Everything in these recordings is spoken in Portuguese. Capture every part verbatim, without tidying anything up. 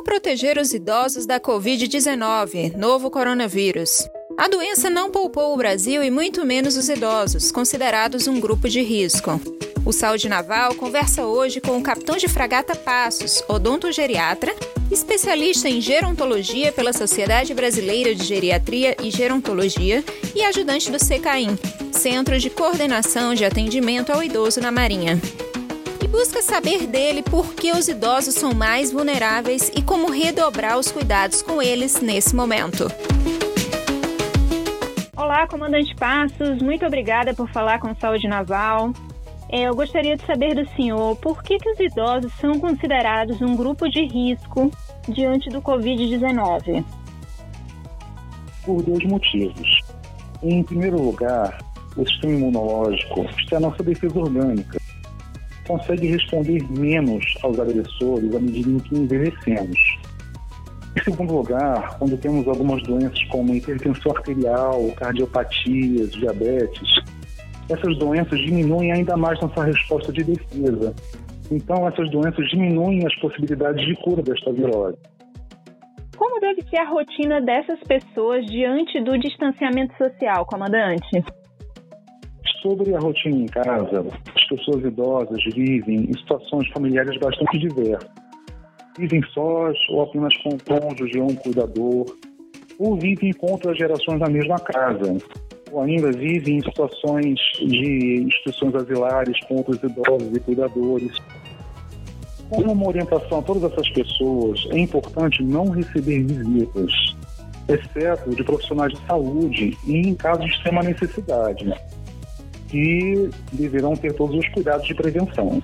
Como proteger os idosos da covid dezenove, novo coronavírus? A doença não poupou o Brasil e muito menos os idosos, considerados um grupo de risco. O Saúde Naval conversa hoje com o capitão de fragata Passos, odontogeriatra, especialista em gerontologia pela Sociedade Brasileira de Geriatria e Gerontologia e ajudante do C C A I M, Centro de Coordenação de Atendimento ao Idoso na Marinha. E busca saber dele por que os idosos são mais vulneráveis e como redobrar os cuidados com eles nesse momento. Olá, comandante Passos, muito obrigada por falar com o Saúde Naval. Eu gostaria de saber do senhor por que, que os idosos são considerados um grupo de risco diante do covid dezenove? Por dois motivos. Em primeiro lugar, o sistema imunológico, que é a nossa defesa orgânica, consegue responder menos aos agressores à medida em que envelhecemos. Em segundo lugar, quando temos algumas doenças como hipertensão arterial, cardiopatias, diabetes, essas doenças diminuem ainda mais nossa resposta de defesa. Então, essas doenças diminuem as possibilidades de cura desta virose. Como deve ser a rotina dessas pessoas diante do distanciamento social, comandante? Sobre a rotina em casa, as pessoas idosas vivem em situações familiares bastante diversas. Vivem sós ou apenas com um cônjuge ou um cuidador, ou vivem com outras gerações na mesma casa, ou ainda vivem em situações de instituições asilares com outros idosos e cuidadores. Como uma orientação a todas essas pessoas, é importante não receber visitas, exceto de profissionais de saúde e em casos de extrema necessidade, que deverão ter todos os cuidados de prevenção.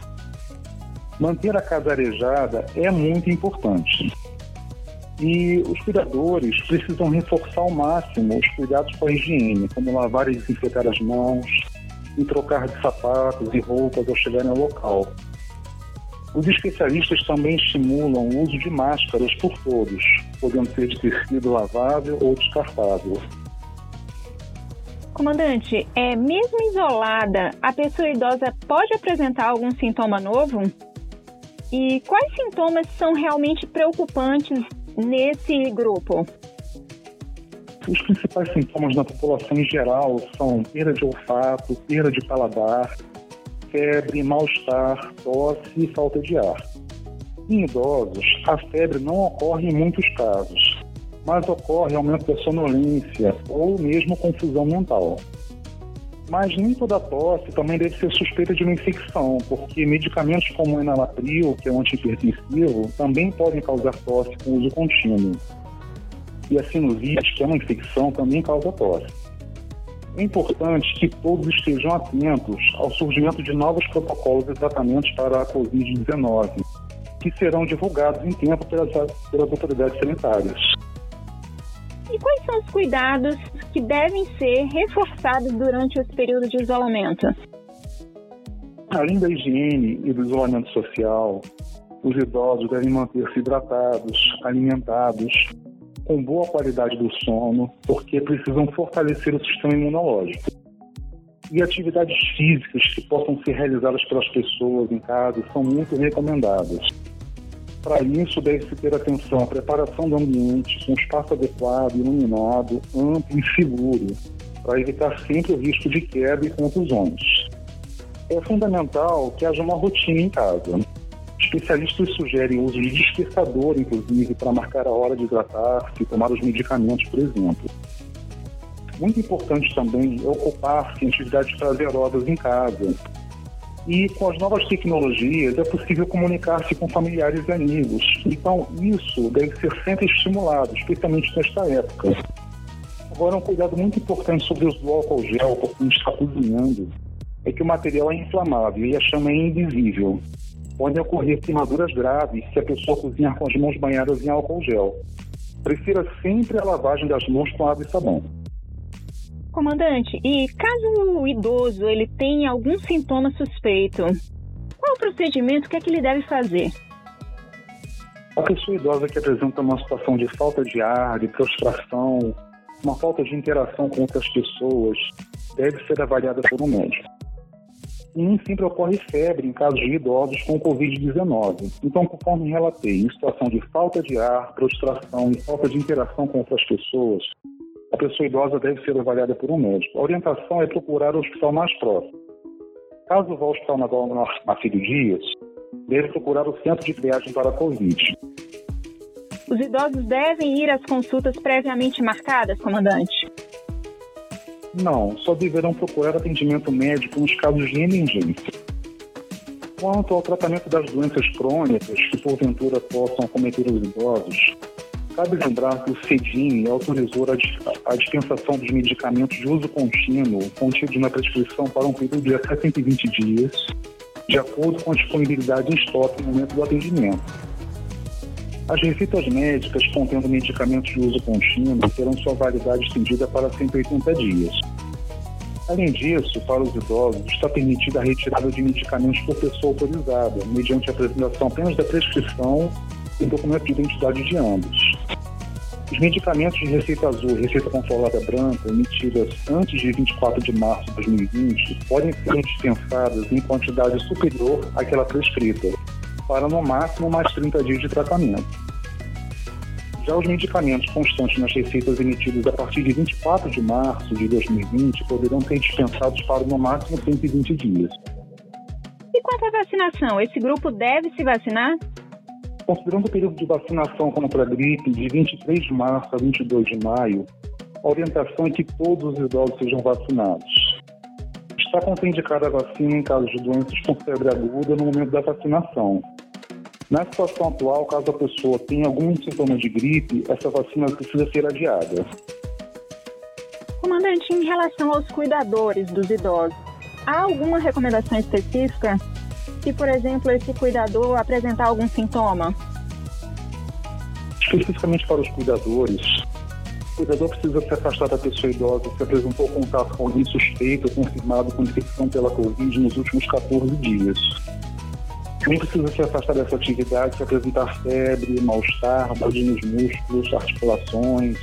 Manter a casa arejada é muito importante. E os cuidadores precisam reforçar ao máximo os cuidados com a higiene, como lavar e desinfetar as mãos e trocar de sapatos e roupas ao chegarem ao local. Os especialistas também estimulam o uso de máscaras por todos, podendo ser de tecido lavável ou descartável. Comandante, é, mesmo isolada, a pessoa idosa pode apresentar algum sintoma novo? E quais sintomas são realmente preocupantes nesse grupo? Os principais sintomas na população em geral são perda de olfato, perda de paladar, febre, mal-estar, tosse e falta de ar. Em idosos, a febre não ocorre em muitos casos, mas ocorre aumento da sonolência ou mesmo confusão mental. Mas nem toda tosse também deve ser suspeita de uma infecção, porque medicamentos como o enalapril, que é um antihipertensivo, também podem causar tosse com uso contínuo. E a sinusite, que é uma infecção, também causa tosse. É importante que todos estejam atentos ao surgimento de novos protocolos e tratamentos para a covid dezenove, que serão divulgados em tempo pelas, pelas autoridades sanitárias. E quais são os cuidados que devem ser reforçados durante esse período de isolamento? Além da higiene e do isolamento social, os idosos devem manter-se hidratados, alimentados, com boa qualidade do sono, porque precisam fortalecer o sistema imunológico. E atividades físicas que possam ser realizadas pelas pessoas em casa são muito recomendadas. Para isso, deve-se ter atenção à preparação do ambiente com um espaço adequado, iluminado, amplo e seguro, para evitar sempre o risco de queda e contusões. É fundamental que haja uma rotina em casa. Especialistas sugerem o uso de despertador, inclusive, para marcar a hora de hidratar-se e tomar os medicamentos, por exemplo. Muito importante também é ocupar-se em atividades prazerosas em casa. E com as novas tecnologias é possível comunicar-se com familiares e amigos. Então isso deve ser sempre estimulado, especialmente nesta época. Agora, um cuidado muito importante sobre o uso do álcool gel, porque a gente está cozinhando, é que o material é inflamável e a chama é invisível. Pode ocorrer queimaduras graves se a pessoa cozinhar com as mãos banhadas em álcool gel. Prefira sempre a lavagem das mãos com água e sabão. Comandante, e caso o idoso ele tenha algum sintoma suspeito, qual o procedimento, o que é que ele deve fazer? A pessoa idosa que apresenta uma situação de falta de ar, de prostração, uma falta de interação com outras pessoas, deve ser avaliada por um médico. nem sempre ocorre febre em casos de idosos com covid dezenove. Então, conforme relatei, em situação de falta de ar, prostração e falta de interação com outras pessoas, a pessoa idosa deve ser avaliada por um médico. A orientação é procurar o hospital mais próximo. Caso vá ao Hospital Naval Marcílio Dias, deve procurar o centro de triagem para a Covid. Os idosos devem ir às consultas previamente marcadas, comandante? Não, só deverão procurar atendimento médico nos casos de emergência. Quanto ao tratamento das doenças crônicas que porventura possam acometer os idosos, cabe lembrar que o CEDIN autorizou a dispensação dos medicamentos de uso contínuo contidos na prescrição para um período de até cento e vinte dias, de acordo com a disponibilidade em estoque no momento do atendimento. As receitas médicas contendo medicamentos de uso contínuo terão sua validade estendida para cento e oitenta dias. Além disso, para os idosos, está permitida a retirada de medicamentos por pessoa autorizada, mediante a apresentação apenas da prescrição e documento de identidade de ambos. Os medicamentos de receita azul e receita controlada branca emitidas antes de vinte e quatro de março de dois mil e vinte podem ser dispensadas em quantidade superior àquela prescrita, para no máximo mais trinta dias de tratamento. Já os medicamentos constantes nas receitas emitidas a partir de vinte e quatro de março de dois mil e vinte poderão ser dispensados para no máximo cento e vinte dias. E quanto à vacinação, esse grupo deve se vacinar? Considerando o período de vacinação contra a gripe de vinte e três de março a vinte e dois de maio, a orientação é que todos os idosos sejam vacinados. Está contraindicada a vacina em casos de doenças com febre aguda no momento da vacinação. Na situação atual, caso a pessoa tenha algum sintoma de gripe, essa vacina precisa ser adiada. Comandante, em relação aos cuidadores dos idosos, há alguma recomendação específica? Se, por exemplo, esse cuidador apresentar algum sintoma? Especificamente para os cuidadores, o cuidador precisa se afastar da pessoa idosa que apresentou contato com alguém suspeito ou confirmado com infecção pela Covid nos últimos catorze dias. Também precisa se afastar dessa atividade se apresentar febre, mal-estar, dores nos músculos, articulações,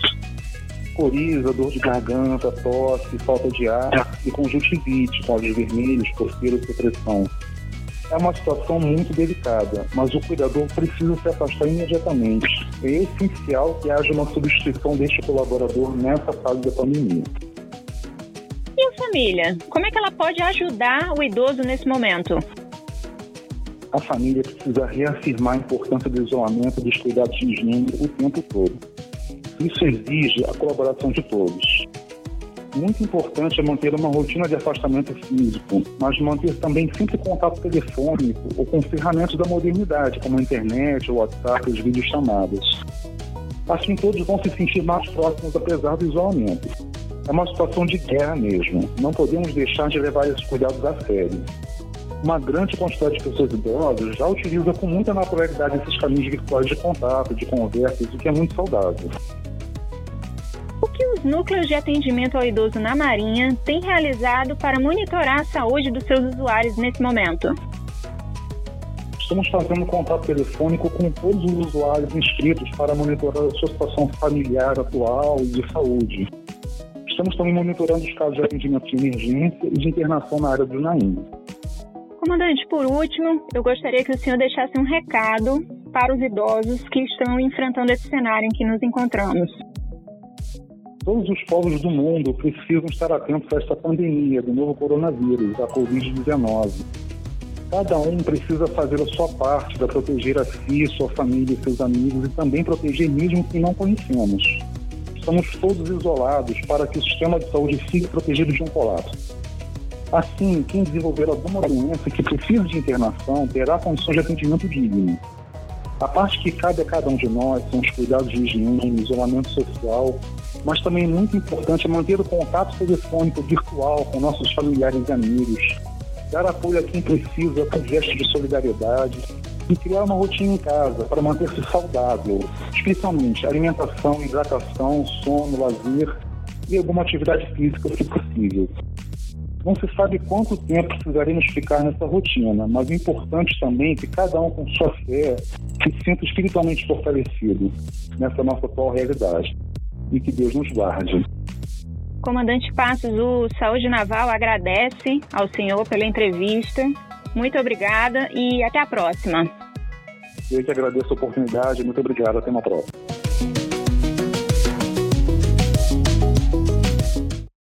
coriza, dor de garganta, tosse, falta de ar e conjuntivite, com olhos vermelhos, coceira e depressão. É uma situação muito delicada, mas o cuidador precisa se afastar imediatamente. É essencial que haja uma substituição deste colaborador nessa fase da pandemia. E a família? Como é que ela pode ajudar o idoso nesse momento? A família precisa reafirmar a importância do isolamento e dos cuidados de higiene o tempo todo. Isso exige a colaboração de todos. Muito importante é manter uma rotina de afastamento físico, mas manter também sempre contato telefônico ou com ferramentas da modernidade, como a internet, o WhatsApp, os videochamadas. Assim todos vão se sentir mais próximos apesar do isolamento. É uma situação de guerra mesmo, não podemos deixar de levar esses cuidados a sério. Uma grande quantidade de pessoas idosas já utiliza com muita naturalidade esses caminhos virtuais de contato, de conversas, o que é muito saudável. O que os núcleos de atendimento ao idoso na Marinha têm realizado para monitorar a saúde dos seus usuários nesse momento? Estamos fazendo contato telefônico com todos os usuários inscritos para monitorar a sua situação familiar atual e de saúde. Estamos também monitorando os casos de atendimento de emergência e de internação na área do Naim. Comandante, por último, eu gostaria que o senhor deixasse um recado para os idosos que estão enfrentando esse cenário em que nos encontramos. Todos os povos do mundo precisam estar atentos a esta pandemia do novo coronavírus, da covid dezenove. Cada um precisa fazer a sua parte para proteger a si, sua família, seus amigos e também proteger mesmo quem não conhecemos. Estamos todos isolados para que o sistema de saúde fique protegido de um colapso. Assim, quem desenvolver alguma doença que precise de internação terá condições de atendimento digno. A parte que cabe a cada um de nós são os cuidados de higiene, isolamento social, mas também é muito importante manter o contato telefônico virtual com nossos familiares e amigos, dar apoio a quem precisa com gestos de solidariedade e criar uma rotina em casa para manter-se saudável, especialmente alimentação, hidratação, sono, lazer e alguma atividade física, se possível. Não se sabe quanto tempo precisaremos ficar nessa rotina, mas é importante também que cada um com sua fé se sinta espiritualmente fortalecido nessa nossa atual realidade. E que Deus nos guarde. Comandante Passos, o Saúde Naval agradece ao senhor pela entrevista. Muito obrigada e até a próxima. Eu que agradeço a oportunidade. Muito obrigado. Até uma próxima.